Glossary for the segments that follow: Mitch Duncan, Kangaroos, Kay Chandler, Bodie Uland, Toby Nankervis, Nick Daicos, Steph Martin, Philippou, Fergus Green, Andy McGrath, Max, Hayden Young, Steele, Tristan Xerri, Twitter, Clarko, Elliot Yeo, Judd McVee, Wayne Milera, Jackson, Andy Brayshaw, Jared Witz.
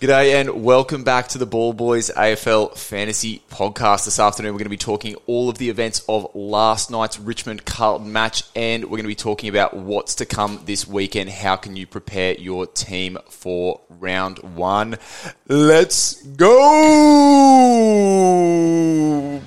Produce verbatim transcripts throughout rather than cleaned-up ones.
G'day and welcome back to the Ball Boys A F L Fantasy Podcast. This afternoon we're going to be talking all of the events of last night's Richmond Carlton match, and we're going to be talking about what's to come this weekend. How can you prepare your team for round one? Let's go!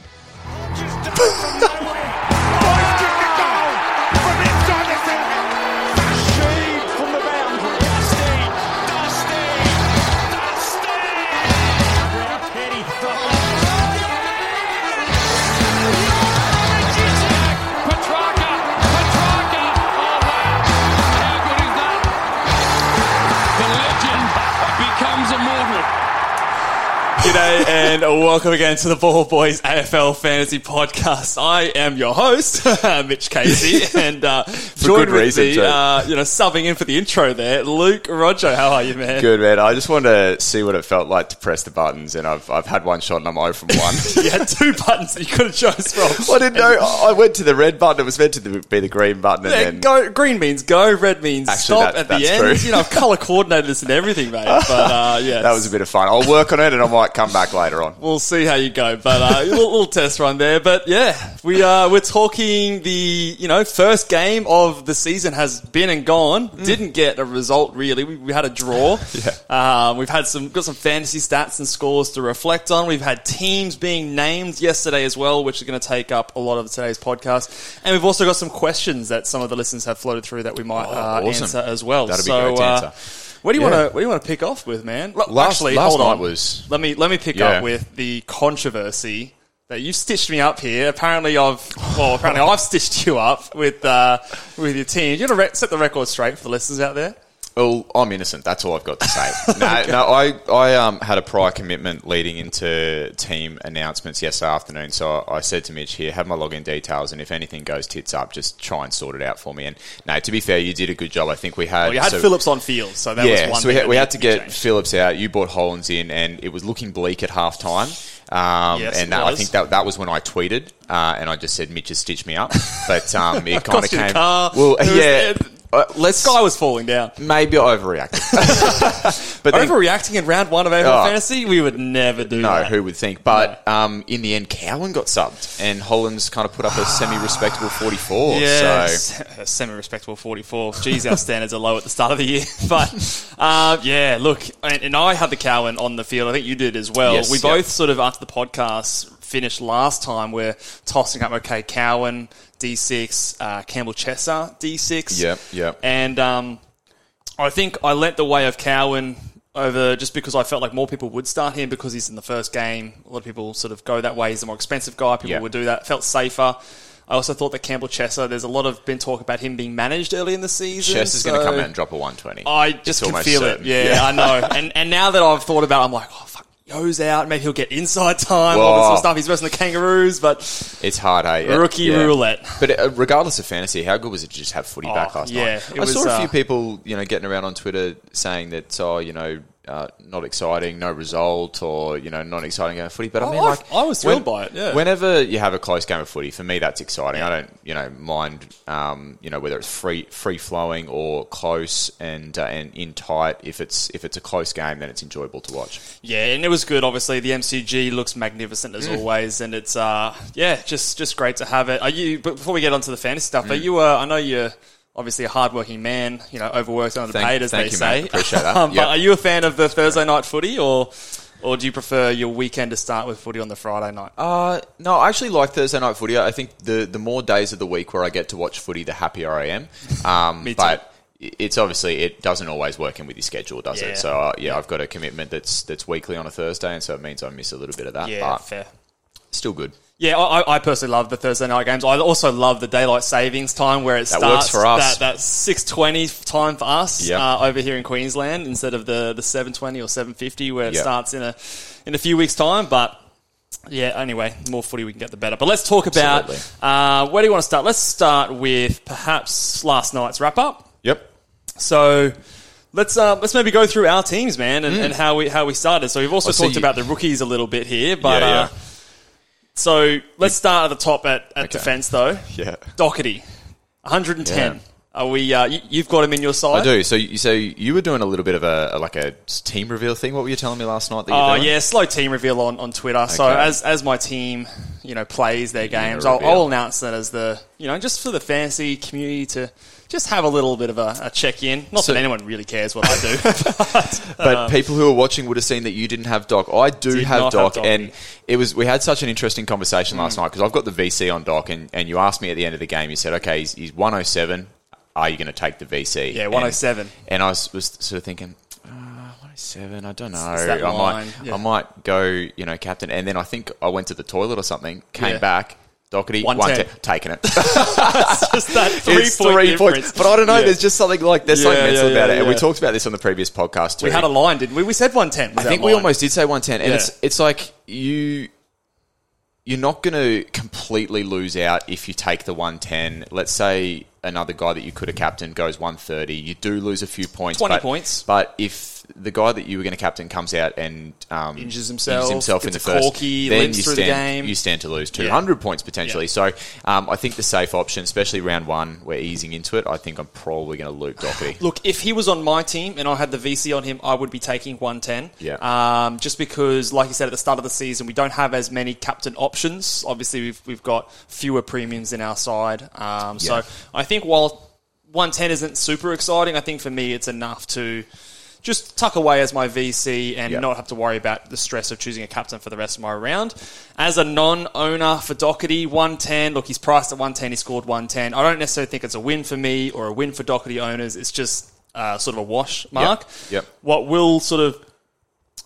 G'day and welcome again to the Ball Boys A F L Fantasy Podcast. I am your host, Mitch Casey, and uh, for good reason, the, uh, you know, subbing in for the intro there, Luke Rodger. How are you, man? Good, man. I just wanted to see what it felt like to press the buttons, and I've I've had one shot, and I'm zero from one. You had two buttons that you could have chose from. Well, I didn't know. I went to the red button. It was meant to be the green button, and yeah, then go, green means go, red means actually, stop that, at the end. True. You know, I've colour coordinated this and everything, mate. But uh, yeah, that was a bit of fun. I'll work on it, and I might come back later on. We'll see how you go, but uh, a little, little test run there. But yeah, we are uh, we're talking the you know first game of the season has been and gone. Mm. Didn't get a result really. We, we had a draw. yeah. Um, we've had some got some fantasy stats and scores to reflect on. We've had teams being named yesterday as well, which is going to take up a lot of today's podcast. And we've also got some questions that some of the listeners have floated through that we might oh, uh, awesome. answer as well. That'll so, be great to answer. Uh, What do you yeah. want to? What do you want to pick off with, man? L- last, actually, last hold on. Was, let me let me pick yeah. up with the controversy that you stitched me up here. Apparently, I've well, apparently I've stitched you up with uh, with your team. You want to re- set the record straight for the listeners out there? Well, I'm innocent. That's all I've got to say. No, okay. no, I I um, had a prior commitment leading into team announcements yesterday afternoon, so I, I said to Mitch here, have my login details, and if anything goes tits up, just try and sort it out for me. And no, to be fair, you did a good job. I think we had... Well, you had so, Phillips on field, so that yeah, was one so we had, we had to get Phillips out. You brought Hollands in, and it was looking bleak at halftime. Um, yes, and that, I think that that was when I tweeted, uh, and I just said, Mitch has stitched me up. But um, it kind of came... Car. Well, yeah... Uh, let's, Sky was falling down. Maybe I overreacted. But then, overreacting in round one of A F L oh, Fantasy? We would never do no, that. No, who would think? But no. um, in the end, Cowan got subbed, and Hollands kind of put up a semi-respectable forty-four. Yeah, so. A semi-respectable forty-four. Geez, our standards are low at the start of the year. But, uh, yeah, look, and, and I had the Cowan on the field. I think you did as well. Yes, we yep. both sort of, after the podcast finished last time, we're tossing up, okay, Cowan... D six, uh, Campbell Chesser, D six. Yep, yep. And um, I think I lent the way of Cowan over just because I felt like more people would start him because he's in the first game. A lot of people sort of go that way. He's the more expensive guy. People yep. would do that. Felt safer. I also thought that Campbell Chesser, there's a lot of been talk about him being managed early in the season. Chesser's so going to come out and drop a one twenty. I just it's can feel certain. it. Yeah, yeah, I know. And and now that I've thought about it, I'm like, oh, fuck. Goes out, maybe he'll get inside time, Whoa. all this sort of stuff. He's versus the Kangaroos, but it's hard, hey? Rookie yeah. roulette. But regardless of fantasy, how good was it to just have footy oh, back last yeah. night? I was, saw a few uh, people, you know, getting around on Twitter saying that, oh, you know, uh, not exciting, no result, or you know, not exciting game of footy. But I, I mean, like, I was thrilled when, by it. Yeah. Whenever you have a close game of footy, for me, that's exciting. Yeah. I don't, you know, mind, um, you know, whether it's free, free flowing or close and uh, and in tight. If it's if it's a close game, then it's enjoyable to watch. Yeah, and it was good. Obviously, the M C G looks magnificent as mm. always, and it's uh, yeah, just just great to have it. Are you? But before we get onto the fantasy stuff, mm. are you? Uh, I know you're. Obviously a hard-working man, you know, overworked, underpaid, as they you, say. Thank you, appreciate that. um, yep. But are you a fan of the Thursday night footy, or or do you prefer your weekend to start with footy on the Friday night? Uh, no, I actually like Thursday night footy. I think the, the more days of the week where I get to watch footy, the happier I am. Um, Me too. But it's obviously, it doesn't always work in with your schedule, does yeah. it? So, uh, yeah, I've got a commitment that's, that's weekly on a Thursday, and so it means I miss a little bit of that. Yeah, but fair. Still good. Yeah, I, I personally love the Thursday night games. I also love the daylight savings time where it that starts works for us. That, that six twenty time for us yep. uh, over here in Queensland instead of the, the seven twenty or seven fifty where it yep. starts in a in a few weeks' time. But, yeah, anyway, the more footy we can get, the better. But let's talk about uh, where do you want to start? Let's start with perhaps last night's wrap-up. Yep. So... Let's uh, let's maybe go through our teams, man, and, mm. and how we how we started. So we've also oh, so talked you... about the rookies a little bit here, but yeah, yeah. Uh, so let's start at the top at, at okay. defense though. Yeah, Doherty, one hundred and ten. Yeah. Are we? Uh, you, you've got him in your side. I do. So, you, so you were doing a little bit of a, a like a team reveal thing. What were you telling me last night? That oh doing? yeah, slow team reveal on, on Twitter. Okay. So as as my team, you know, plays their games, I'll, I'll announce that as the you know just for the fantasy community to just have a little bit of a, a check in. Not so, that anyone really cares what I do, but, but um, people who are watching would have seen that you didn't have Doc. I do have Doc, have Doc, and it was we had such an interesting conversation mm. last night because I've got the V C on Doc, and, and you asked me at the end of the game. You said, okay, he's, he's one oh seven. Are you going to take the V C? Yeah, one oh seven. And, and I was, was sort of thinking, oh, one oh seven, I don't know. I might, yeah. I might go, you know, captain. And then I think I went to the toilet or something, came yeah. back, Doherty, one ten, taking it. It's just that three, it's point three points. But I don't know, yeah. there's just something like, there's yeah, something mental yeah, yeah, about it. Yeah. And we talked about this on the previous podcast too. We had a line, didn't we? We said one ten. I think we line. almost did say one ten. And yeah. it's it's like you... You're not going to completely lose out if you take the one ten. Let's say another guy that you could have captained goes one thirty. You do lose a few points. twenty but, points. But if the guy that you were going to captain comes out and um, injures himself, injures himself in the first, corky, then you stand, the game. you stand to lose two hundred yeah. points potentially. Yeah. So um, I think the safe option, especially round one, we're easing into it. I think I'm probably going to loop Doherty. Look, if he was on my team and I had the V C on him, I would be taking one ten. Yeah. Um, just because, like you said, at the start of the season, we don't have as many captain options. Options. Obviously, we've we've got fewer premiums in our side. Um, so yeah. I think while one ten isn't super exciting, I think for me it's enough to just tuck away as my V C and yep. not have to worry about the stress of choosing a captain for the rest of my round. As a non-owner for Doherty, one ten. Look, he's priced at one ten. He scored one ten. I don't necessarily think it's a win for me or a win for Doherty owners. It's just uh, sort of a wash, Mark. Yep. Yep. What will sort of...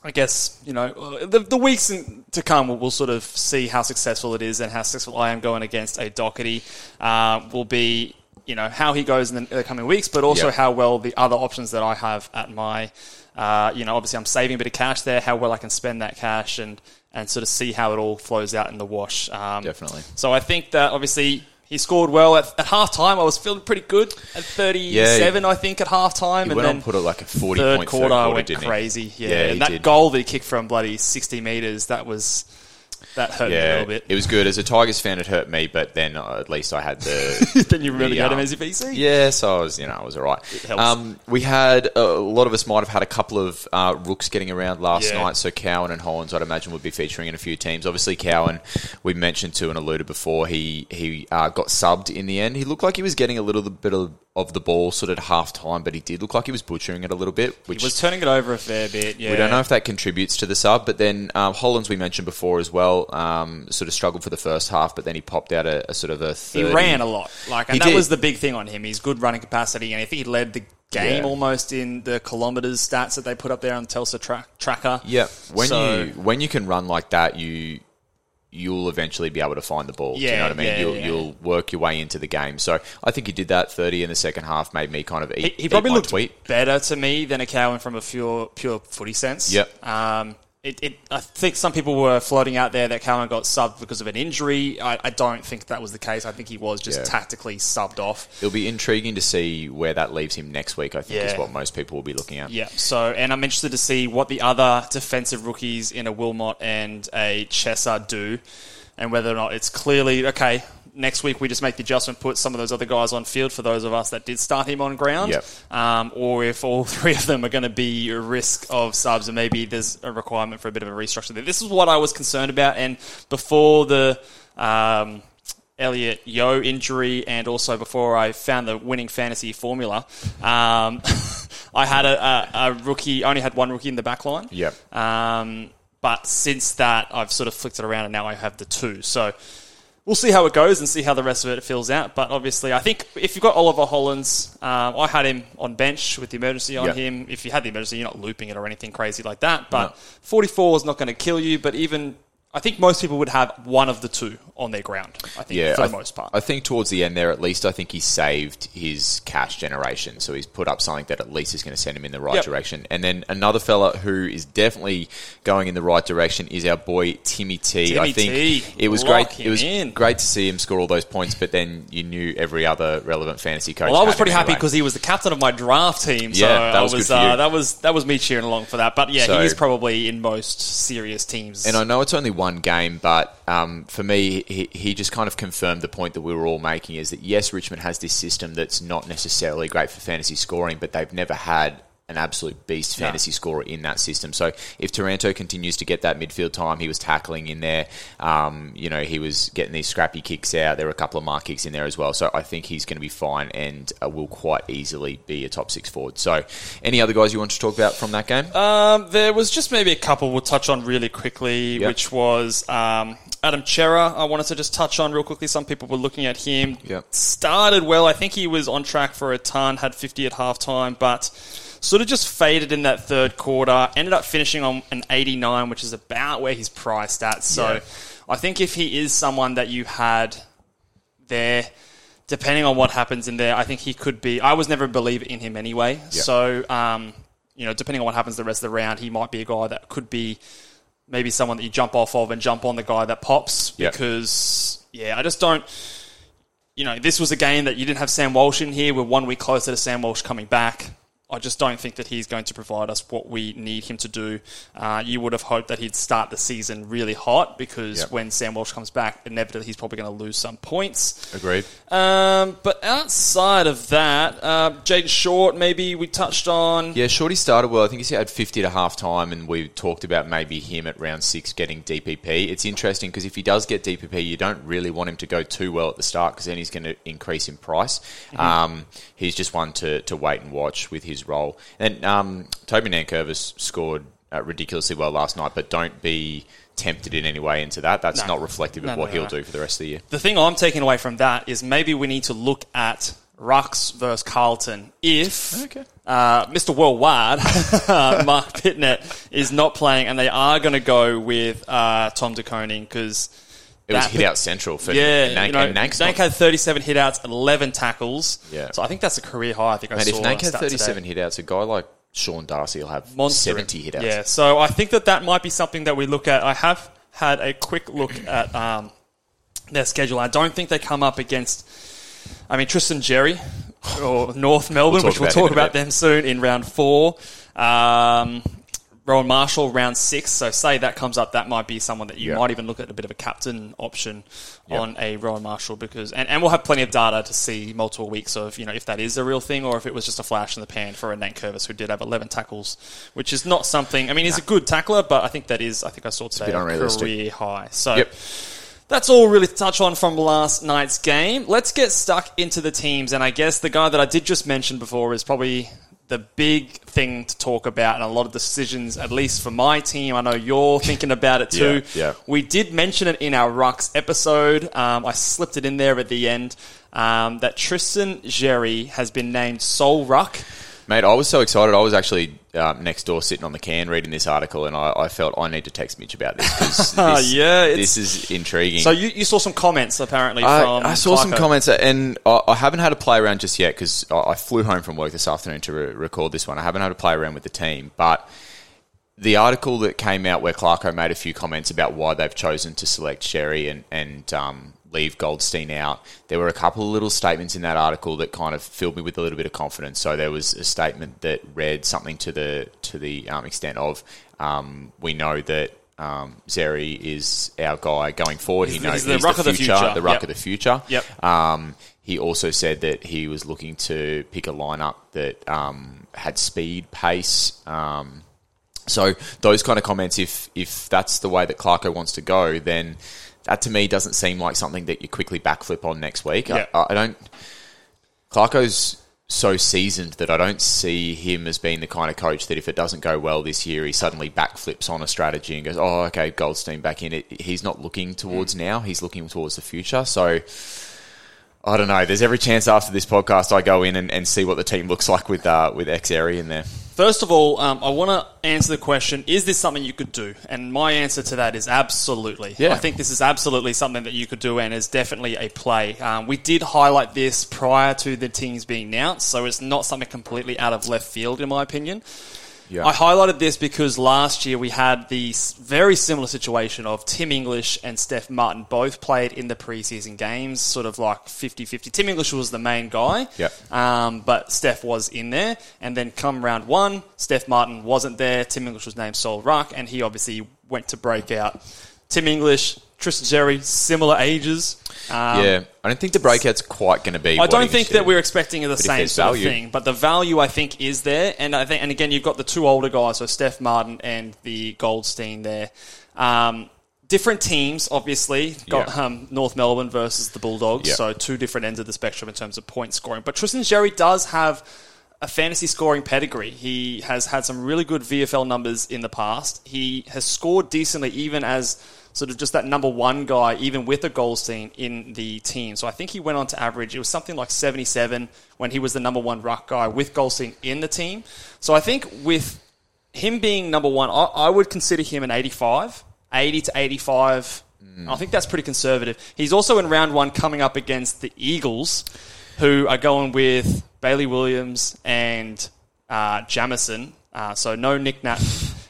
I guess, you know, the, the weeks in, to come, we'll, we'll sort of see how successful it is and how successful I am going against a Doherty uh, will be, you know, how he goes in the, in the coming weeks, but also yep. how well the other options that I have at my, uh, you know, obviously I'm saving a bit of cash there, how well I can spend that cash and, and sort of see how it all flows out in the wash. Um, Definitely. So I think that obviously... He scored well at, at half time. I was feeling pretty good at thirty-seven, yeah, I think, at half time. He and went then on put it like a forty third point quarter. Third quarter went crazy. Yeah, yeah, and that did. Goal that he kicked from bloody sixty meters, that was that hurt yeah, me a little bit. It was good as a Tigers fan. It hurt me, but then uh, at least I had the. Then you really the, had him as a V C. Yeah, so I was, you know, I was all right. It helps. Um, we had a lot of us might have had a couple of uh, rooks getting around last yeah. night. So Cowan and Hollands, I'd imagine, would be featuring in a few teams. Obviously, Cowan, we mentioned to and alluded before. He he uh, got subbed in the end. He looked like he was getting a little bit of. of the ball sort of at half time, but he did look like he was butchering it a little bit. Which he was turning it over a fair bit, yeah. We don't know if that contributes to the sub, but then um, Hollands, we mentioned before as well, um, sort of struggled for the first half, but then he popped out a, a sort of a third. He ran a lot, like, and he that did. was the big thing on him. He's good running capacity, and I think he led the game yeah. almost in the kilometres stats that they put up there on Telstra tra- Tracker. Yeah, when so, you when you can run like that, you... you'll eventually be able to find the ball. Yeah, do you know what I mean? Yeah, you'll, yeah. you'll work your way into the game. So I think he did that. thirty in the second half made me kind of eat. He, he probably eat my looked tweet. better to me than a Cowan from a pure pure footy sense. Yep. Um, it, it, I think some people were floating out there that Cowan got subbed because of an injury. I, I don't think that was the case. I think he was just yeah. tactically subbed off. It'll be intriguing to see where that leaves him next week, I think, yeah. is what most people will be looking at. Yeah, so, and I'm interested to see what the other defensive rookies in a Wilmot and a Chesser do, and whether or not it's clearly, okay, next week we just make the adjustment, put some of those other guys on field for those of us that did start him on ground, yep. um, or if all three of them are going to be a risk of subs and maybe there's a requirement for a bit of a restructure there. This is what I was concerned about, and before the um, Elliot Yeo injury and also before I found the winning fantasy formula, um, I had a, a, a rookie, only had one rookie in the back line. Yep. Um, but since that, I've sort of flicked it around and now I have the two. So... we'll see how it goes and see how the rest of it fills out. But obviously, I think if you've got Oliver Hollands, um, I had him on bench with the emergency on yep. him. If you had the emergency, you're not looping it or anything crazy like that. But no. forty-four is not going to kill you. But even, I think most people would have one of the two on their ground, I think, yeah, for the th- most part. I think towards the end there, at least, I think he saved his cash generation. So he's put up something that at least is going to send him in the right yep. direction. And then another fella who is definitely going in the right direction is our boy Timmy T. Timmy I think T. it was Lock great. It was in. great to see him score all those points, but then you knew every other relevant fantasy coach. Well, I was pretty happy because anyway. he was the captain of my draft team. So yeah, that was, I was good for you. Uh, that was that was me cheering along for that. But yeah, so, he is probably in most serious teams. And I know it's only one one game, but um, for me, he, he just kind of confirmed the point that we were all making, is that, yes, Richmond has this system that's not necessarily great for fantasy scoring, but they've never had an absolute beast fantasy no. scorer in that system. So if Taranto continues to get that midfield time, he was tackling in there, um, you know, he was getting these scrappy kicks out. There were a couple of mark kicks in there as well. So I think he's going to be fine and uh, will quite easily be a top six forward. So any other guys you want to talk about from that game? Um, there was just maybe a couple we'll touch on really quickly, yep. which was um, Adam Chera. I wanted to just touch on real quickly. Some people were looking at him. Yep. Started well. I think he was on track for a ton, had fifty at halftime, but sort of just faded in that third quarter, ended up finishing on an eighty-nine, which is about where he's priced at. So yeah. I think if he is someone that you had there, depending on what happens in there, I think he could be... I was never a believer in him anyway. Yeah. So, um, you know, depending on what happens the rest of the round, he might be a guy that could be maybe someone that you jump off of and jump on the guy that pops. Yeah. Because, yeah, I just don't... You know, this was a game that you didn't have Sam Walsh in here. We're one week closer to Sam Walsh coming back. I just don't think that he's going to provide us what we need him to do. Uh, you would have hoped that he'd start the season really hot, because yep. when Sam Walsh comes back, inevitably he's probably going to lose some points. Agreed. Um, but outside of that, uh, Jaden Short, maybe we touched on. Yeah, Shorty started well. I think he had fifty at half time, and we talked about maybe him at round six getting D P P. It's interesting because if he does get D P P, you don't really want him to go too well at the start, because then he's going to increase in price. Mm-hmm. Um, he's just one to, to wait and watch with his His role. And um, Toby Nankervis scored uh, ridiculously well last night, but don't be tempted in any way into that. That's no. not reflective of no, what no, he'll no. do for the rest of the year. The thing I'm taking away from that is maybe we need to look at Rucks versus Carlton if okay. uh, Mister Worldwide, Marc Pittonet, is not playing, and they are going to go with uh, Tom De Koning, because It that was hit out central for yeah, Nank. You know, and Nank's Nank had thirty-seven hit outs, eleven tackles. Yeah. So I think that's a career high. I think I Mate, saw. If Nank had thirty-seven hit outs, a guy like Sean Darcy will have Monster. seventy hit outs. Yeah. So I think that that might be something that we look at. I have had a quick look at um, their schedule. I don't think they come up against. I mean, Tristan Xerri or North Melbourne, we'll which we'll talk about them soon in round four. Um, Rowan Marshall, round six. So say that comes up, that might be someone that you yeah. might even look at a bit of a captain option yeah. on a Rowan Marshall, because and, and we'll have plenty of data to see multiple weeks of, you know, if that is a real thing or if it was just a flash in the pan for a Nankervis, who did have eleven tackles, which is not something. I mean, he's a good tackler, but I think that is, I think I saw today, a career high. So yep. that's all really to touch on from last night's game. Let's get stuck into the teams, and I guess the guy that I did just mention before is probably the big thing to talk about, and a lot of decisions, at least for my team. I know you're thinking about it too. yeah, yeah. We did mention it in our Rucks episode. Um, I slipped it in there at the end, um, that Tristan Xerri has been named sole ruck. Mate, I was so excited. I was actually um, next door sitting on the can reading this article, and I, I felt I need to text Mitch about this, because this, yeah, this is intriguing. So you, you saw some comments, apparently, I, from I saw Tyco. Some comments, and I, I haven't had a play around just yet, because I, I flew home from work this afternoon to re- record this one. I haven't had a play around with the team, but the article that came out where Clarko made a few comments about why they've chosen to select Xerri and... and um, leave Goldstein out, there were a couple of little statements in that article that kind of filled me with a little bit of confidence. So there was a statement that read something to the to the um, extent of, um, we know that um, Xerri is our guy going forward. He knows he's, he's the ruck of the future. The ruck of the future. Yep. Um, he also said that he was looking to pick a lineup that um, had speed, pace. Um, so those kind of comments, if if that's the way that Clarko wants to go, then that to me doesn't seem like something that you quickly backflip on next week. Yeah. I, I don't. Clarko's so seasoned that I don't see him as being the kind of coach that if it doesn't go well this year, he suddenly backflips on a strategy and goes, "Oh, okay, Goldstein back in." It, he's not looking towards now. He's looking towards the future. So I don't know. There's every chance after this podcast I go in and, and see what the team looks like with uh, with Xerri in there. First of all, um, I want to answer the question, is this something you could do? And my answer to that is absolutely. Yeah. I think this is absolutely something that you could do, and is definitely a play. Um, we did highlight this prior to the teams being announced, so it's not something completely out of left field, in my opinion. Yeah. I highlighted this because last year we had the very similar situation of Tim English and Steph Martin both played in the preseason games, sort of like fifty-fifty. Tim English was the main guy, yeah. um, but Steph was in there. And then come round one, Steph Martin wasn't there. Tim English was named sole ruck, and he obviously went to break out. Tim English, Tristan Xerri, similar ages. Um, yeah, I don't think the breakout's quite going to be. I don't think that we're expecting the same sort of thing, but the value I think is there, and I think, and again, you've got the two older guys, so Steph Martin and the Goldstein there. Um, different teams, obviously. Got yeah. um, North Melbourne versus the Bulldogs, yeah. so two different ends of the spectrum in terms of point scoring. But Tristan Xerri does have a fantasy scoring pedigree. He has had some really good V F L numbers in the past. He has scored decently, even as sort of just that number one guy, even with a Goldstein in the team. So I think he went on to average, it was something like seventy-seven when he was the number one ruck guy with Goldstein in the team. So I think with him being number one, I, I would consider him an eighty-five, eighty to eighty-five. Mm. I think that's pretty conservative. He's also in round one coming up against the Eagles, who are going with Bailey Williams and uh, Jamison. Uh, so no Nick Nat.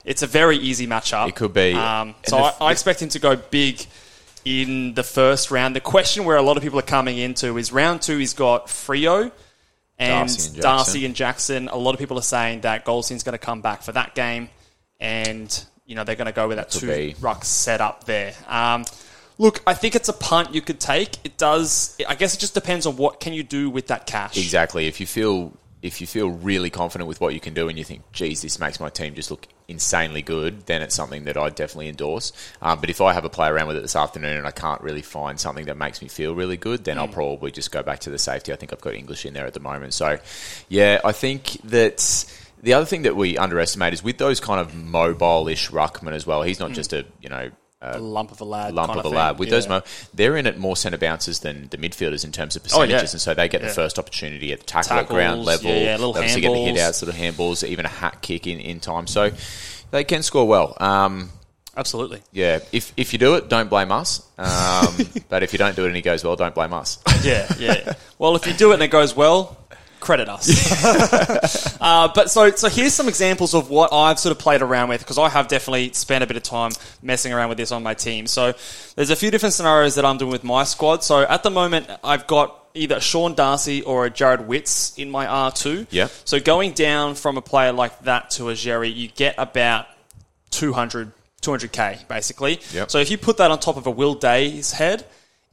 It's a very easy matchup. It could be. Um, so I, I expect him to go big in the first round. The question where a lot of people are coming into is round two, he's got Freo and Darcy and Jackson. Darcy and Jackson. A lot of people are saying that Goldstein's going to come back for that game. And, you know, they're going to go with that two-ruck setup there. Um, look, I think it's a punt you could take. It does. I guess it just depends on what can you do with that cash. Exactly. If you feel... If you feel really confident with what you can do and you think, geez, this makes my team just look insanely good, then it's something that I definitely endorse. Um, but if I have a play around with it this afternoon and I can't really find something that makes me feel really good, then mm. I'll probably just go back to the safety. I think I've got English in there at the moment. So, yeah, I think that the other thing that we underestimate is with those kind of mobile-ish ruckmen as well. He's not mm. just a, you know... A lump of a lad. Lump kind of, of a lad. With yeah. those, mo- they're in at more centre bounces than the midfielders in terms of percentages, oh, yeah. and so they get yeah. the first opportunity at the tackle at ground level. Yeah, yeah, little they obviously handballs. Get the hit-outs, little handballs, even a hat kick in, in time. So they can score well. Um, Absolutely. Yeah. If if you do it, don't blame us. Um, but if you don't do it and it goes well, don't blame us. yeah, yeah. Well, if you do it and it goes well... Credit us. uh, but so so here's some examples of what I've sort of played around with, because I have definitely spent a bit of time messing around with this on my team. So there's a few different scenarios that I'm doing with my squad. So at the moment, I've got either Sean Darcy or a Jared Witz in my R two. Yeah. So going down from a player like that to a Xerri, you get about two hundred, two hundred K, basically. Yep. So if you put that on top of a Will Day's head...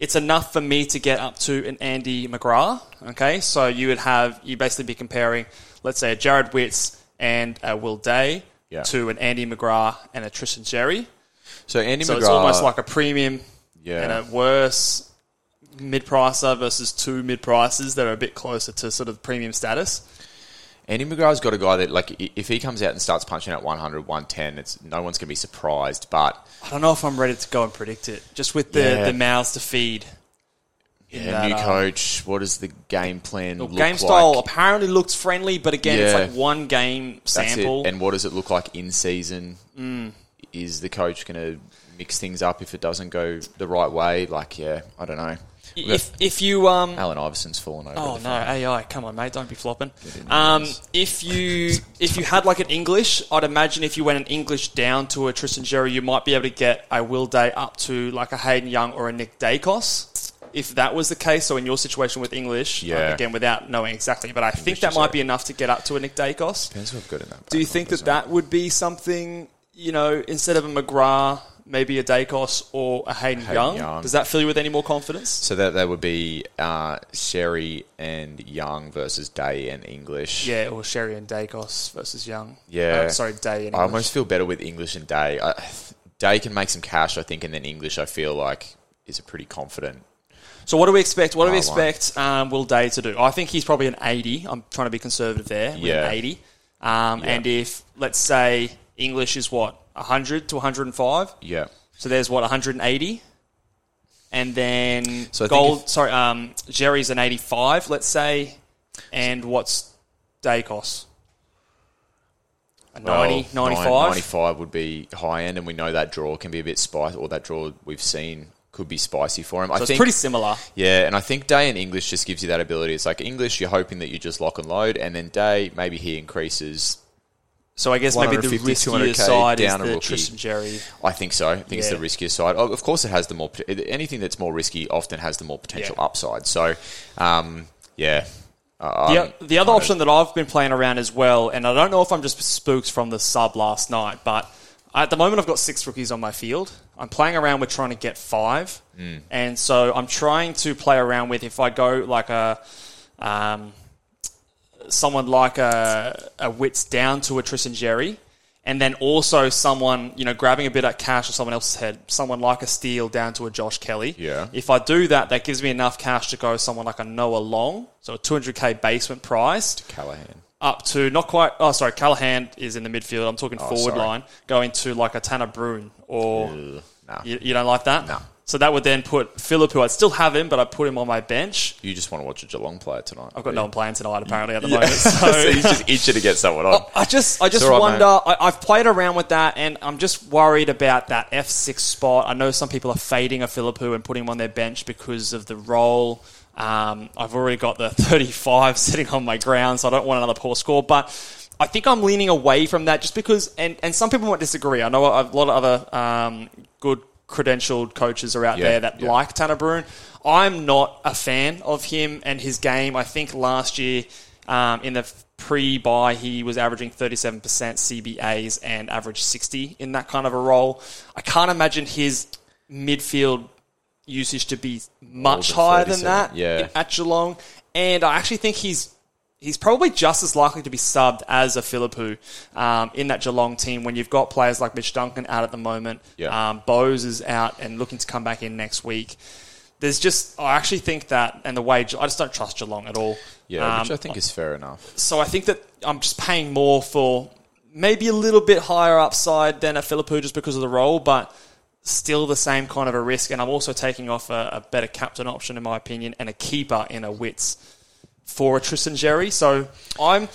It's enough for me to get up to an Andy McGrath, okay? So you would have, you'd basically be comparing, let's say, a Jared Witz and a Will Day yeah. to an Andy McGrath and a Tristan Xerri. So Andy so McGrath... So it's almost like a premium yeah. and a worse mid-pricer versus two mid-prices that are a bit closer to sort of premium status. Andy McGrath's got a guy that, like, if he comes out and starts punching at one hundred, one ten, it's, no one's going to be surprised, but... I don't know if I'm ready to go and predict it, just with the, yeah. the mouths to feed. Yeah, that, new coach, um, what does the game plan look game like? Game style apparently looks friendly, but again, yeah, it's like one game sample. And what does it look like in season? Mm. Is the coach going to mix things up if it doesn't go the right way? Like, yeah, I don't know. If if you um, Alan Iverson's fallen over. Oh no, A I! Come on, mate, don't be flopping. Um, if you if you had like an English, I'd imagine if you went an English down to a Tristan Xerri, you might be able to get a Will Day up to like a Hayden Young or a Nick Daicos. If that was the case, so in your situation with English, yeah. um, again without knowing exactly, but I English think that might be enough to get up to a Nick Daicos. Depends what good in that. Do you think that design. that would be something? You know, instead of a McGrath, maybe a Daicos or a Hayden, Hayden Young. Young. Does that fill you with any more confidence? So that that would be uh, Xerri and Young versus Day and English. Yeah, or Xerri and Daicos versus Young. Yeah. Uh, sorry, Day and English. I almost feel better with English and Day. I, Day can make some cash, I think, and then English, I feel like, is a pretty confident. So what do we expect? What do we expect um, Will Day to do? I think he's probably an eighty. I'm trying to be conservative there. With yeah. an eighty. Um, yeah. And if, let's say... English is what, one hundred to one hundred five? Yeah. So there's what, one hundred eighty? And then so Gold, if, sorry, um, Xerri's an eighty-five, let's say. And what's Daicos? A well, ninety, ninety-five? ninety-five would be high end, and we know that draw can be a bit spicy, or that draw we've seen could be spicy for him. So I it's think, pretty similar. Yeah, and I think Day and English just gives you that ability. It's like English, you're hoping that you just lock and load, and then Day, maybe he increases... So I guess maybe the riskier side is the Tristan Xerri. I think so. I think yeah. it's the riskier side. Of course, it has the more anything that's more risky often has the more potential yeah. upside. So, um, yeah. Uh, yeah. The other option that I've been playing around as well, and I don't know if I'm just spooked from the sub last night, but At the moment, I've got six rookies on my field. I'm playing around with trying to get five. Mm. And so I'm trying to play around with, if I go like a um, someone like a, a Witz down to a Tristan Xerri, and then also someone, you know, grabbing a bit of cash or someone else's head, someone like a Steele down to a Josh Kelly. Yeah. If I do that, that gives me enough cash to go someone like a Noah Long, so a two hundred K basement price. To Callahan. Up to, not quite, oh, sorry, Callahan is in the midfield. I'm talking oh, forward sorry. line. Going to like a Tanner Bruin or... Mm, nah. you, you don't like that? No. Nah. So that would then put Philippou, who I'd still have him, but I'd put him on my bench. You just want to watch a Geelong player tonight. I've got no one playing tonight, apparently, at the yeah. moment. So. So he's just itching to get someone on. I just I just right, wonder, I, I've played around with that, and I'm just worried about that F six spot. I know some people are fading a Philippou and putting him on their bench because of the role. Um, I've already got the thirty-five sitting on my ground, so I don't want another poor score, but... I think I'm leaning away from that just because, and, and some people might disagree. I know a lot of other um, good credentialed coaches are out yeah, there that yeah. like Tanner Bruin. I'm not a fan of him and his game. I think last year um, in the pre-buy, he was averaging thirty-seven percent C B As and averaged sixty in that kind of a role. I can't imagine his midfield usage to be much higher than that yeah. at Geelong. And I actually think he's... He's probably just as likely to be subbed as a Philippou um, in that Geelong team when you've got players like Mitch Duncan out at the moment. Yeah. Um, Bowes is out and looking to come back in next week. There's just... I actually think that... And the way... I just don't trust Geelong at all. Yeah, um, which I think is fair enough. So I think that I'm just paying more for maybe a little bit higher upside than a Philippou just because of the role, but still the same kind of a risk. And I'm also taking off a, a better captain option, in my opinion, and a keeper in a Witz for a Tristan Xerri. So I'm,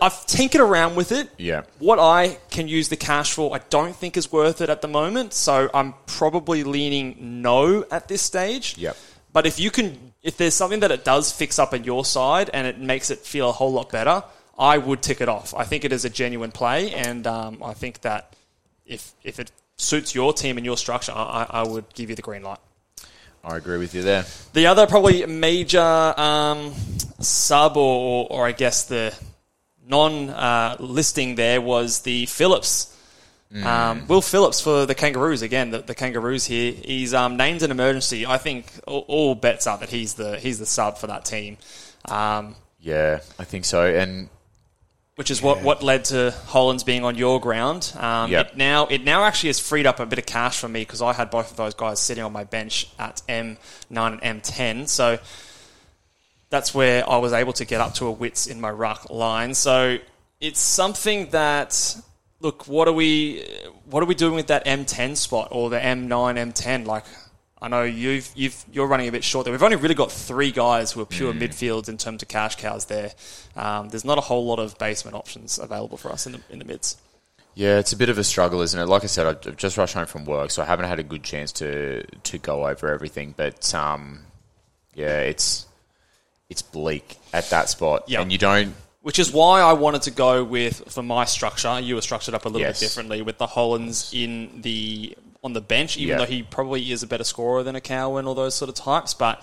I've tinkered around with it. Yeah. What I can use the cash for, I don't think is worth it at the moment. So I'm probably leaning no at this stage. Yep. But if you can, if there's something that it does fix up at your side and it makes it feel a whole lot better, I would tick it off. I think it is a genuine play, and um, I think that if if it suits your team and your structure, I, I would give you the green light. I agree with you there. The other probably major um, sub or, or I guess the non-listing uh, there was the Phillips. Mm. Um, Will Phillips for the Kangaroos. Again, the, the Kangaroos here. He's um, named an emergency. I think all, all bets are that he's the he's the sub for that team. Um, yeah, I think so. And Which is yeah. what, what led to Hollands being on your ground. Um, yep. it now it now actually has freed up a bit of cash for me because I had both of those guys sitting on my bench at M nine and M ten. So that's where I was able to get up to a Witz in my ruck line. So it's something that, look, what are we what are we doing with that M ten spot or the M nine, M ten? Like, I know you've you've you're running a bit short there. We've only really got three guys who are pure mm. midfields in terms of cash cows. There, um, there's not a whole lot of basement options available for us in the in the mids. Yeah, it's a bit of a struggle, isn't it? Like I said, I've just rushed home from work, so I haven't had a good chance to to go over everything. But um, yeah, it's it's bleak at that spot, yep. and you don't. Which is why I wanted to go with for my structure. You were structured up a little yes. bit differently with the Hollands in the. on the bench, even yeah. though he probably is a better scorer than a Cowan or those sort of types. But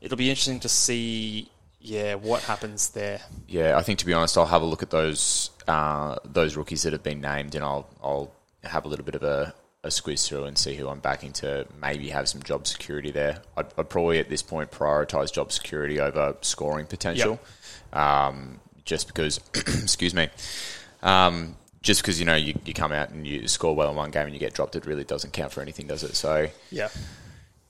it'll be interesting to see, yeah, what happens there. Yeah, I think, to be honest, I'll have a look at those uh, those rookies that have been named, and I'll I'll have a little bit of a, a squeeze through and see who I'm backing to maybe have some job security there. I'd, I'd probably, at this point, prioritise job security over scoring potential, yep. um, just because, excuse me, um, Just because, you know, you, you come out and you score well in one game and you get dropped, it really doesn't count for anything, does it? So, yeah,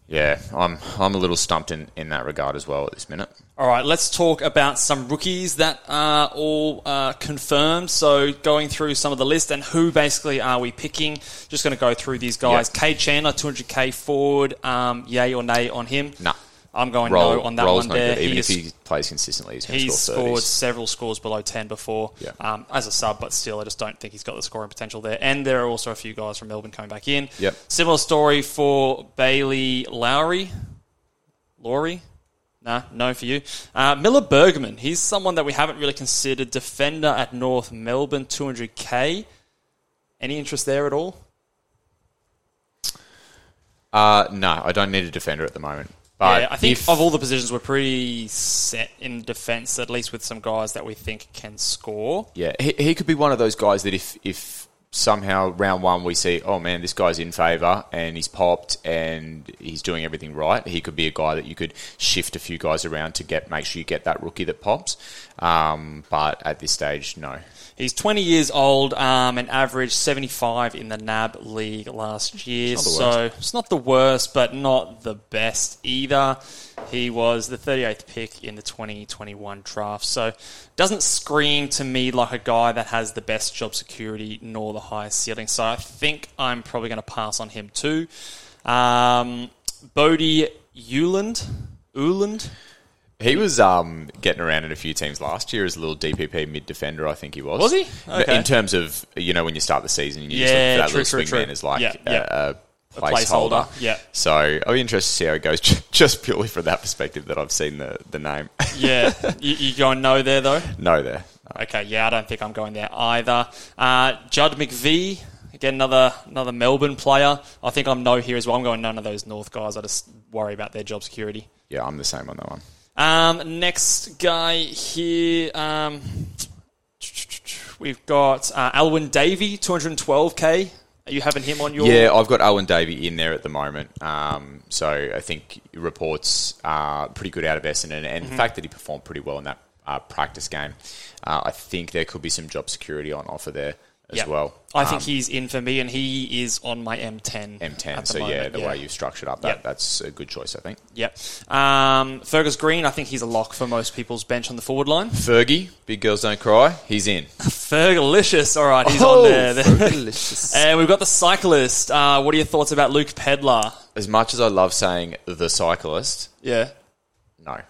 yeah, I'm I'm a little stumped in, in that regard as well at this minute. All right, let's talk about some rookies that are all uh, confirmed. So going through some of the list and who basically are we picking. Just going to go through these guys. Yep. Kay Chandler, two hundred K forward, um, yay or nay on him? Nah. I'm going Roll, no on that one there. Good. Even he is, if he plays consistently, he's going to score thirties. He's scored several scores below ten before yeah. um, as a sub, but still, I just don't think he's got the scoring potential there. And there are also a few guys from Melbourne coming back in. Yep. Similar story for Bailey Lowry. Laurie? Nah, no for you. Uh, Miller Bergman. He's someone that we haven't really considered. Defender at North Melbourne, two hundred K. Any interest there at all? Uh, no, I don't need a defender at the moment. But yeah, I think if, of all the positions, we're pretty set in defence, at least with some guys that we think can score. Yeah, he, he could be one of those guys that if if somehow round one we see, oh man, this guy's in favour and he's popped and he's doing everything right. He could be a guy that you could shift a few guys around to get make sure you get that rookie that pops. Um, but at this stage, no. He's twenty years old um, and averaged seventy-five in the N A B league last year. It's so it's not the worst, but not the best either. He was the thirty-eighth pick in the twenty twenty-one draft. So doesn't scream to me like a guy that has the best job security nor the highest ceiling. So I think I'm probably going to pass on him too. Um, Bodie Uland. Uland? He was um, getting around in a few teams last year as a little D P P mid-defender, I think he was. Was he? Okay. In terms of, you know, when you start the season, you yeah, just look for that true, little true, swingman as like... Yeah, uh, yeah. Uh, placeholder. placeholder. Yeah. So I'll be interested to see how it goes, just purely from that perspective that I've seen the, the name. Yeah. You, you going no there, though? No there. No. Okay, yeah, I don't think I'm going there either. Uh, Judd McVee, again, another another Melbourne player. I think I'm no here as well. I'm going none of those North guys. I just worry about their job security. Yeah, I'm the same on that one. Um, next guy here... Um, we've got uh, Alwyn Davey, two hundred twelve K. Are you having him on your... Yeah, I've got Alwyn Davey in there at the moment. Um, so I think reports are pretty good out of Essendon. And, and mm-hmm. the fact that he performed pretty well in that uh, practice game, uh, I think there could be some job security on offer there as yep. well. I um, think he's in for me, and he is on my M ten. M ten, so moment. yeah, the yeah. way you've structured up, that yep. that's a good choice, I think. Yep. Um, Fergus Green, I think he's a lock for most people's bench on the forward line. Fergie, Big Girls Don't Cry, he's in. Fergalicious, all right, he's oh, on there. Fergalicious. And we've got the cyclist. Uh, what are your thoughts about Luke Pedlar? As much as I love saying the cyclist, yeah, no.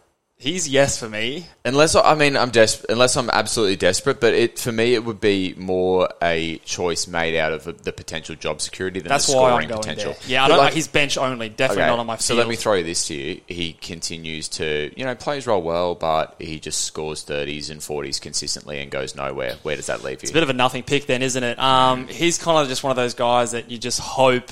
He's yes for me. Unless I mean I'm des- unless I'm absolutely desperate, but it for me it would be more a choice made out of the potential job security than That's the why scoring I'm going potential. There. Yeah, but I don't like his bench only, definitely okay, not on my field. So let me throw this to you. He continues to, you know, plays role well, but he just scores thirties and forties consistently and goes nowhere. Where does that leave you? It's a bit of a nothing pick then, isn't it? Um, he's kind of just one of those guys that you just hope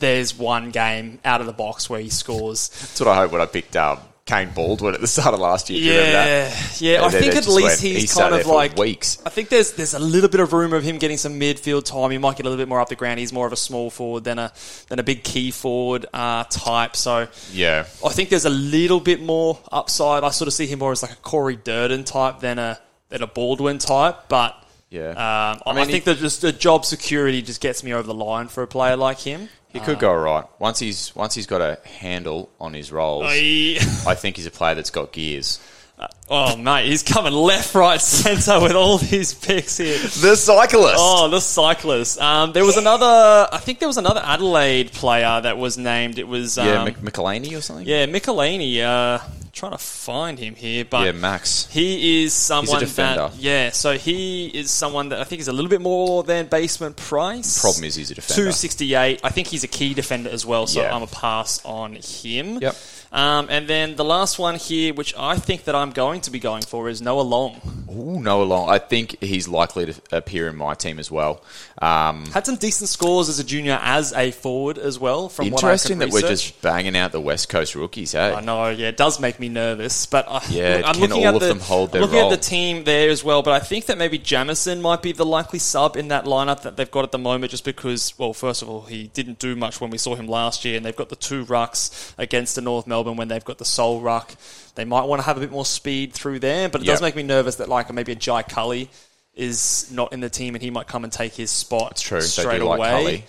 there's one game out of the box where he scores. That's what I hope when I picked up. Um, Kane Baldwin at the start of last year. Do you yeah, remember that? yeah. I think at least went, he's, he's kind of like weeks. I think there's there's a little bit of rumor of him getting some midfield time. He might get a little bit more up the ground. He's more of a small forward than a than a big key forward uh, type. So yeah, I think there's a little bit more upside. I sort of see him more as like a Corey Durden type than a than a Baldwin type. But yeah, um, I, mean, I think he, that just the job security just gets me over the line for a player like him. He could go all right. Once he's once he's got a handle on his roles, I think he's a player that's got gears. Uh, oh, mate, he's coming left, right, centre with all these picks here. The cyclist. Oh, the cyclist. Um, there was another, I think there was another Adelaide player that was named. It was... Um, yeah, Mc- McElhaney or something? Yeah, McElhaney. Uh, trying to find him here, but... Yeah, Max. He is someone he's a defender. That... Yeah, so he is someone that I think is a little bit more than basement price. Problem is he's a defender. two sixty-eight. I think he's a key defender as well, so yeah. I'm a pass on him. Yep. Um, and then the last one here, which I think that I'm going to be going for, is Noah Long. Ooh, Noah Long. I think he's likely to appear in my team as well. Um, Had some decent scores as a junior, as a forward as well, from what I could research. Interesting that we're just banging out the West Coast rookies, eh? I know, yeah. It does make me nervous. But I, yeah, I'm can looking all at the, of them hold their I'm looking role? At the team there as well, but I think that maybe Jamison might be the likely sub in that lineup that they've got at the moment just because, well, first of all, he didn't do much when we saw him last year, and they've got the two rucks against the North Melbourne. Melbourne when they've got the sole ruck. They might want to have a bit more speed through there, but it yep. does make me nervous that like maybe a Jai Cully is not in the team and he might come and take his spot True. straight away.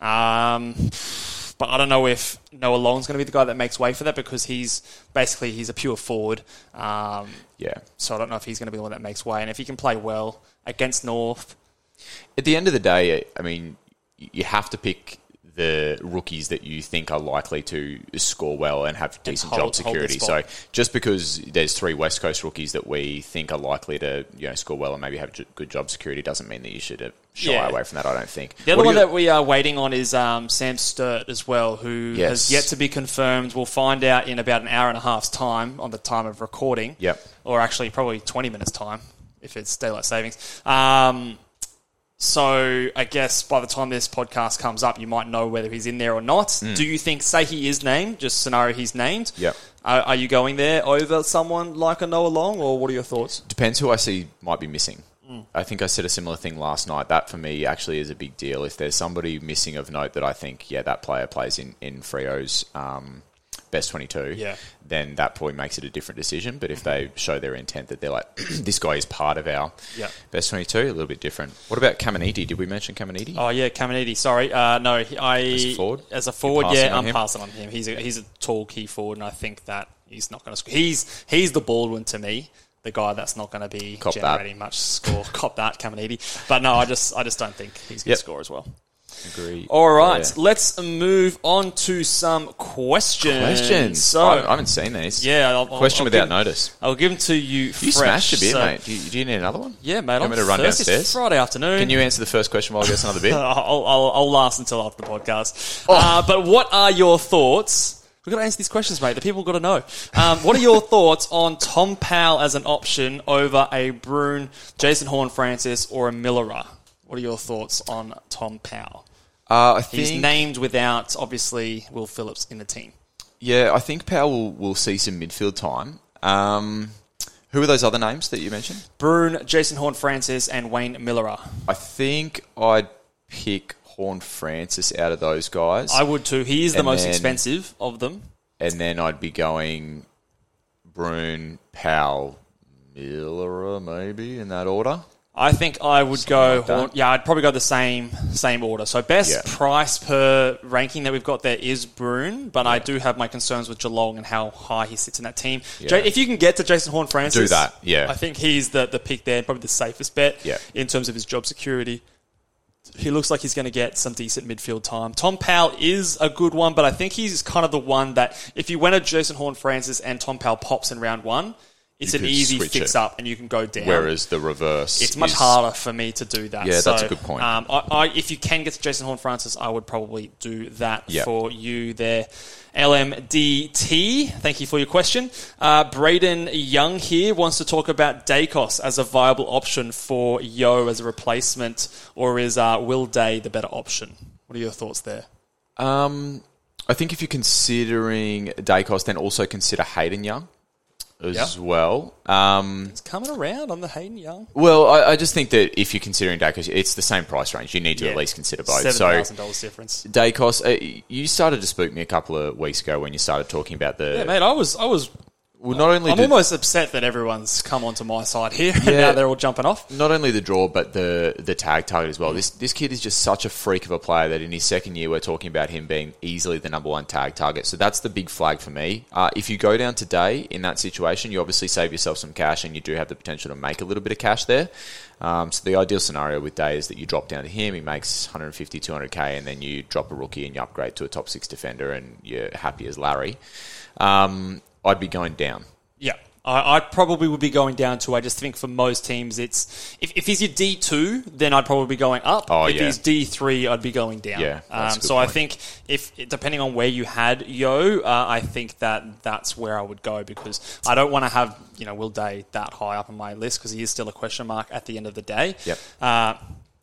Like um, but I don't know if Noah Long's going to be the guy that makes way for that because he's basically he's a pure forward. Um, yeah. So I don't know if he's going to be the one that makes way. And if he can play well against North... At the end of the day, I mean, you have to pick... the rookies that you think are likely to score well and have decent and hold, job security. So just because there's three West Coast rookies that we think are likely to, you know, score well and maybe have good job security doesn't mean that you should shy yeah. away from that, I don't think. The other one you... that we are waiting on is um, Sam Sturt as well, who yes. has yet to be confirmed. We'll find out in about an hour and a half's time on the time of recording. Yep. Or actually probably twenty minutes time if it's daylight savings. Um So I guess by the time this podcast comes up, you might know whether he's in there or not. Mm. Do you think, say he is named, just scenario he's named, yep. uh, are you going there over someone like a Noah Long, or what are your thoughts? Depends who I see might be missing. Mm. I think I said a similar thing last night. That for me actually is a big deal. If there's somebody missing of note that I think, yeah, that player plays in, in Freo's um, best twenty-two, yeah. then that probably makes it a different decision. But if they show their intent that they're like, this guy is part of our yeah. best twenty-two, a little bit different. What about Kamenidi? Did we mention Kamenidi? Oh, yeah, Kamenidi. Sorry. Uh, no, I... As a forward? As a forward, yeah, I'm him? passing on him. He's a, he's a tall key forward, and I think that he's not going to... He's He's the Baldwin to me. The guy that's not going to be Cop generating that. much score. Cop that, Kamenidi. But no, I just I just don't think he's going to yep. score as well. Agree. All right, yeah. let's move on to some questions. Questions. So I, I haven't seen these. Yeah. I'll, Question I'll, I'll without give, notice. I'll give them to you. You fresh, smashed a bit, so. mate. Do you, do you need another one? Yeah, mate. I'm going to run downstairs. Friday afternoon. Can you answer the first question while I guess another bit? I'll, I'll, I'll last until after the podcast. Oh. Uh, but what are your thoughts? We've got to answer these questions, mate. The people have got to know. Um, what are your thoughts on Tom Powell as an option over a Bruin, Jason Horne-Francis, or a Milera? What are your thoughts on Tom Powell? Uh, I think he's named without, obviously, Will Phillips in the team. Yeah, I think Powell will, will see some midfield time. Um, who are those other names that you mentioned? Bruin, Jason Horne-Francis, and Wayne Milera. I think I'd pick Horne-Francis out of those guys. I would too. He is and the most then, expensive of them. And then I'd be going Bruin, Powell, Milera maybe in that order. I think I would Something go... Like Horn, yeah, I'd probably go the same same order. So best yeah. price per ranking that we've got there is Bruin, but yeah. I do have my concerns with Geelong and how high he sits in that team. Yeah. J- if you can get to Jason Horne-Francis... Do that, yeah. I think he's the, the pick there, probably the safest bet yeah. in terms of his job security. He looks like he's going to get some decent midfield time. Tom Powell is a good one, but I think he's kind of the one that if you went to Jason Horne-Francis and Tom Powell pops in round one, it's an easy fix it. up and you can go down. Whereas the reverse It's much is... harder for me to do that. Yeah, so, that's a good point. Um, I, I, if you can get to Jason Horne-Francis, I would probably do that yep. for you there. L M D T, thank you for your question. Uh, Braden Young here wants to talk about Daicos as a viable option for Yo as a replacement, or is uh, Will Day the better option? What are your thoughts there? Um, I think if you're considering Daicos, then also consider Hayden Young as yep. well. Um, it's coming around on the Hayden Young. Well, I, I just think that if you're considering Daicos, it's the same price range. You need to yeah. at least consider both. seven thousand dollars so, difference. Daicos, uh, you started to spook me a couple of weeks ago when you started talking about the... Yeah, mate, I was... I was well, not only I'm did, almost upset that everyone's come onto my side here and yeah, now they're all jumping off. Not only the draw, but the the tag target as well. This this kid is just such a freak of a player that in his second year we're talking about him being easily the number one tag target. So that's the big flag for me. Uh, if you go down today in that situation, you obviously save yourself some cash and you do have the potential to make a little bit of cash there. Um, so the ideal scenario with Day is that you drop down to him, he makes one fifty, two hundred K, and then you drop a rookie and you upgrade to a top six defender and you're happy as Larry. Um... I'd be going down. Yeah, I, I probably would be going down too. I just think for most teams, it's if, if he's your D two, then I'd probably be going up. Oh, if yeah. he's D three, I'd be going down. Yeah, that's um, a good so point. I think if depending on where you had Yo, uh, I think that that's where I would go because I don't want to have you know Will Day that high up on my list because he is still a question mark at the end of the day. Yep. Uh,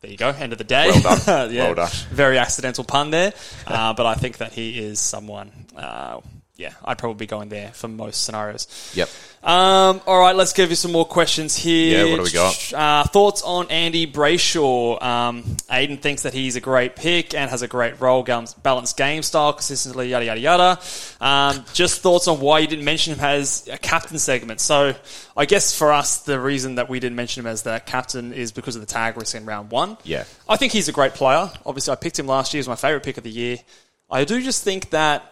There you go, end of the day. Well done. yeah, well done. Very accidental pun there, uh, but I think that he is someone. Uh, Yeah, I'd probably be going there for most scenarios. Yep. Um, all right, let's give you some more questions here. Yeah, what do we got? Uh, thoughts on Andy Brayshaw. Um, Aiden thinks that he's a great pick and has a great role, balanced game style, consistently, yada, yada, yada. Um, just thoughts on why you didn't mention him as a captain segment. So I guess for us, the reason that we didn't mention him as the captain is because of the tag risk in round one. Yeah. I think he's a great player. Obviously, I picked him last year. He was my favourite pick of the year. I do just think that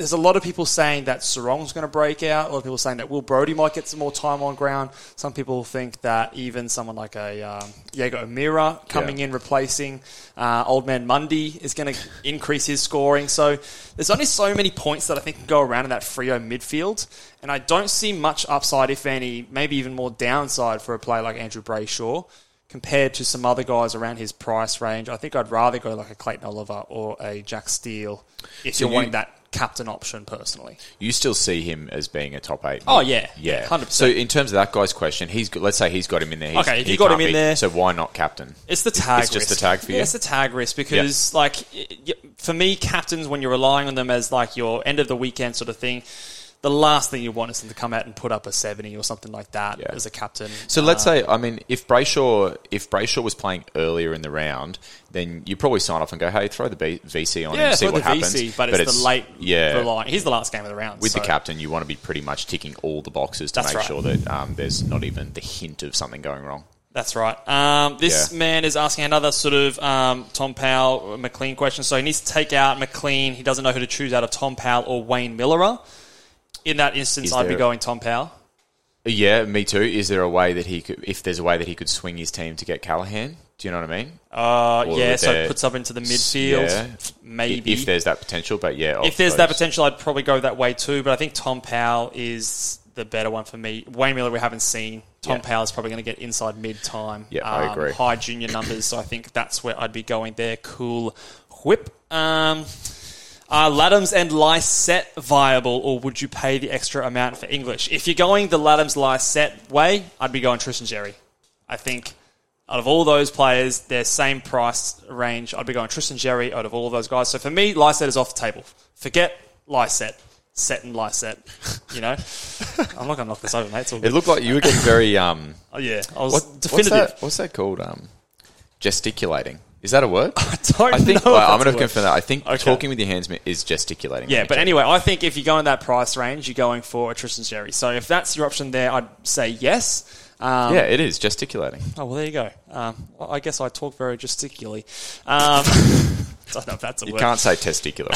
there's a lot of people saying that Sarong's going to break out. A lot of people saying that Will Brody might get some more time on ground. Some people think that even someone like a um, Diego O'Meara coming yeah. in, replacing uh, Old Man Mundy is going to increase his scoring. So there's only so many points that I think can go around in that Freo midfield. And I don't see much upside, if any, maybe even more downside for a player like Andrew Brayshaw compared to some other guys around his price range. I think I'd rather go like a Clayton Oliver or a Jack Steele if so you're you- wanting that captain option personally. You still see him as being a top eight. Oh, yeah. Yeah. one hundred percent. So in terms of that guy's question, he's let's say he's got him in there. He's, okay, if you got him in be, there... So why not captain? It's the tag it's risk. It's just the tag for you? Yeah, it's the tag risk because, yep. like, for me, captains, when you're relying on them as, like, your end of the weekend sort of thing, the last thing you want is them to come out and put up a seventy or something like that yeah. as a captain. So uh, let's say, I mean, if Brayshaw if Brayshaw was playing earlier in the round, then you probably sign off and go, hey, throw the B- V C on yeah, and see what happens. Yeah, throw the V C, but, but it's, it's the late yeah, rely- He's the last game of the round. With so. the captain, you want to be pretty much ticking all the boxes to That's make right. sure that um, there's not even the hint of something going wrong. That's right. Um, this yeah. man is asking another sort of um, Tom Powell, McLean question. So he needs to take out McLean. He doesn't know who to choose out of Tom Powell or Wayne Milera. In that instance, is I'd be going Tom Powell. Yeah, me too. Is there a way that he could, if there's a way that he could swing his team to get Callahan? Do you know what I mean? Uh, or yeah, so it puts up into the midfield, yeah, maybe. If there's that potential, but yeah. I'll if there's suppose. that potential, I'd probably go that way too, but I think Tom Powell is the better one for me. Wayne Milera, we haven't seen. Tom yeah. Powell is probably going to get inside mid-time. Yeah, um, I agree. High junior numbers, so I think that's where I'd be going there. Cool whip. Um... Are Laddams and Lysette viable, or would you pay the extra amount for English? If you're going the Laddams-Lysette way, I'd be going Tristan Xerri. I think out of all those players, their same price range, I'd be going Tristan Xerri out of all those guys. So for me, Lysette is off the table. Forget Lysette. Set and Lysette, you know. I'm not going to knock this over, mate. It's all good. It looked like you were getting very... Um, oh, yeah, I was what, definitive. What's that, what's that called? Um, gesticulating. Is that a word? I don't I think, know. Well, I'm going to confirm that. I think okay. talking with your hands is gesticulating. Yeah, but anyway, I think if you go in that price range, you're going for a Tristan Xerri. So if that's your option there, I'd say yes. Um, yeah, it is gesticulating. Oh, well, there you go. Um, well, I guess I talk very gesticularly. Um, I don't know if that's a you word. You can't say testicular.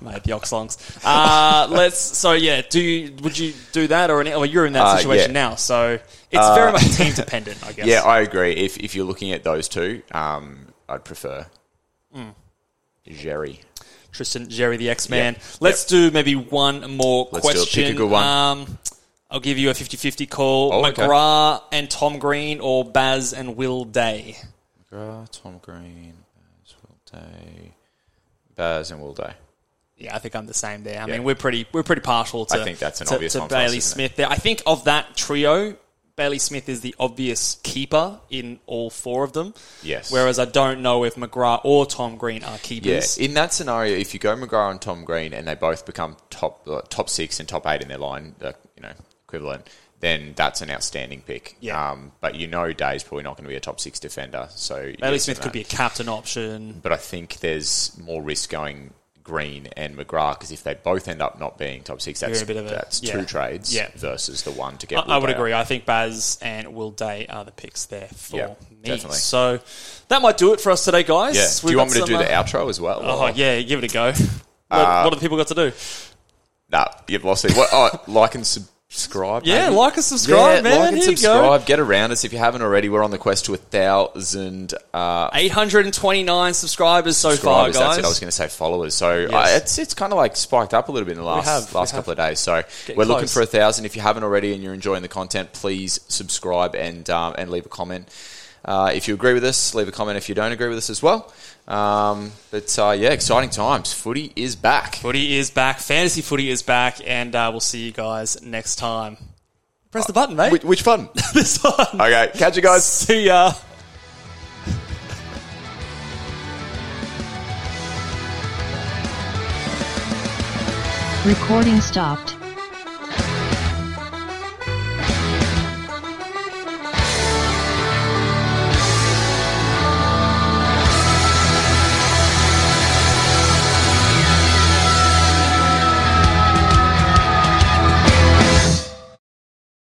Mate, the Oxlongs. Uh, let's. So, yeah, do you, would you do that? Or, an, or you're in that uh, situation yeah. now, so... It's uh, very much team dependent, I guess. Yeah, I agree. If if you're looking at those two, um, I'd prefer mm. Xerri. Tristan Xerri, the X-Man. Yep. Let's yep. do maybe one more Let's question. Let's do a pick a good one. Um, I'll give you a fifty-fifty call. Oh, McGrath okay. and Tom Green, or Baz and Will Day? McGrath, Tom Green, Baz, Will Day. Baz and Will Day. Yeah, I think I'm the same there. I yeah. mean, we're pretty we're pretty partial to, I think that's an to, obvious to one Bailey us, Smith there. I think of that trio... Bailey Smith is the obvious keeper in all four of them. Yes. Whereas I don't know if McGrath or Tom Green are keepers. Yeah. In that scenario, if you go McGrath and Tom Green and they both become top uh, top six and top eight in their line, uh, you know, equivalent, then that's an outstanding pick. Yeah. Um, but you know Day's probably not going to be a top six defender. So Bailey yes Smith could be a captain option. But I think there's more risk going... Green and McGrath, because if they both end up not being top six, that's, a bit of a, that's yeah. two trades yeah. versus the one to get I, I would agree. Out. I think Baz and Will Day are the picks there for yeah, me. Definitely. So that might do it for us today, guys. Yeah. Do We've you want me to do uh, the outro as well? Oh, or? yeah, give it a go. What, uh, what have people got to do? Nah, you've lost it. What, oh, like and subscribe. Subscribe, yeah, maybe. like and subscribe, yeah, man. Like and Here subscribe. You go. Get around us if you haven't already. We're on the quest to a thousand, uh, eight hundred and twenty-nine subscribers so subscribers, far, guys. That's it. I was going to say followers. So yes. I, it's it's kind of like spiked up a little bit in the last have, last couple of days. So Getting we're close. looking for a thousand. If you haven't already and you're enjoying the content, please subscribe and um, and leave a comment. Uh, if you agree with us, leave a comment. If you don't agree with us as well. Um, but, uh, yeah, exciting times. Footy is back. Footy is back. Fantasy footy is back. And uh, we'll see you guys next time. Press the button, mate. Which, which button? This one. Okay. Catch you guys. See ya. Recording stopped.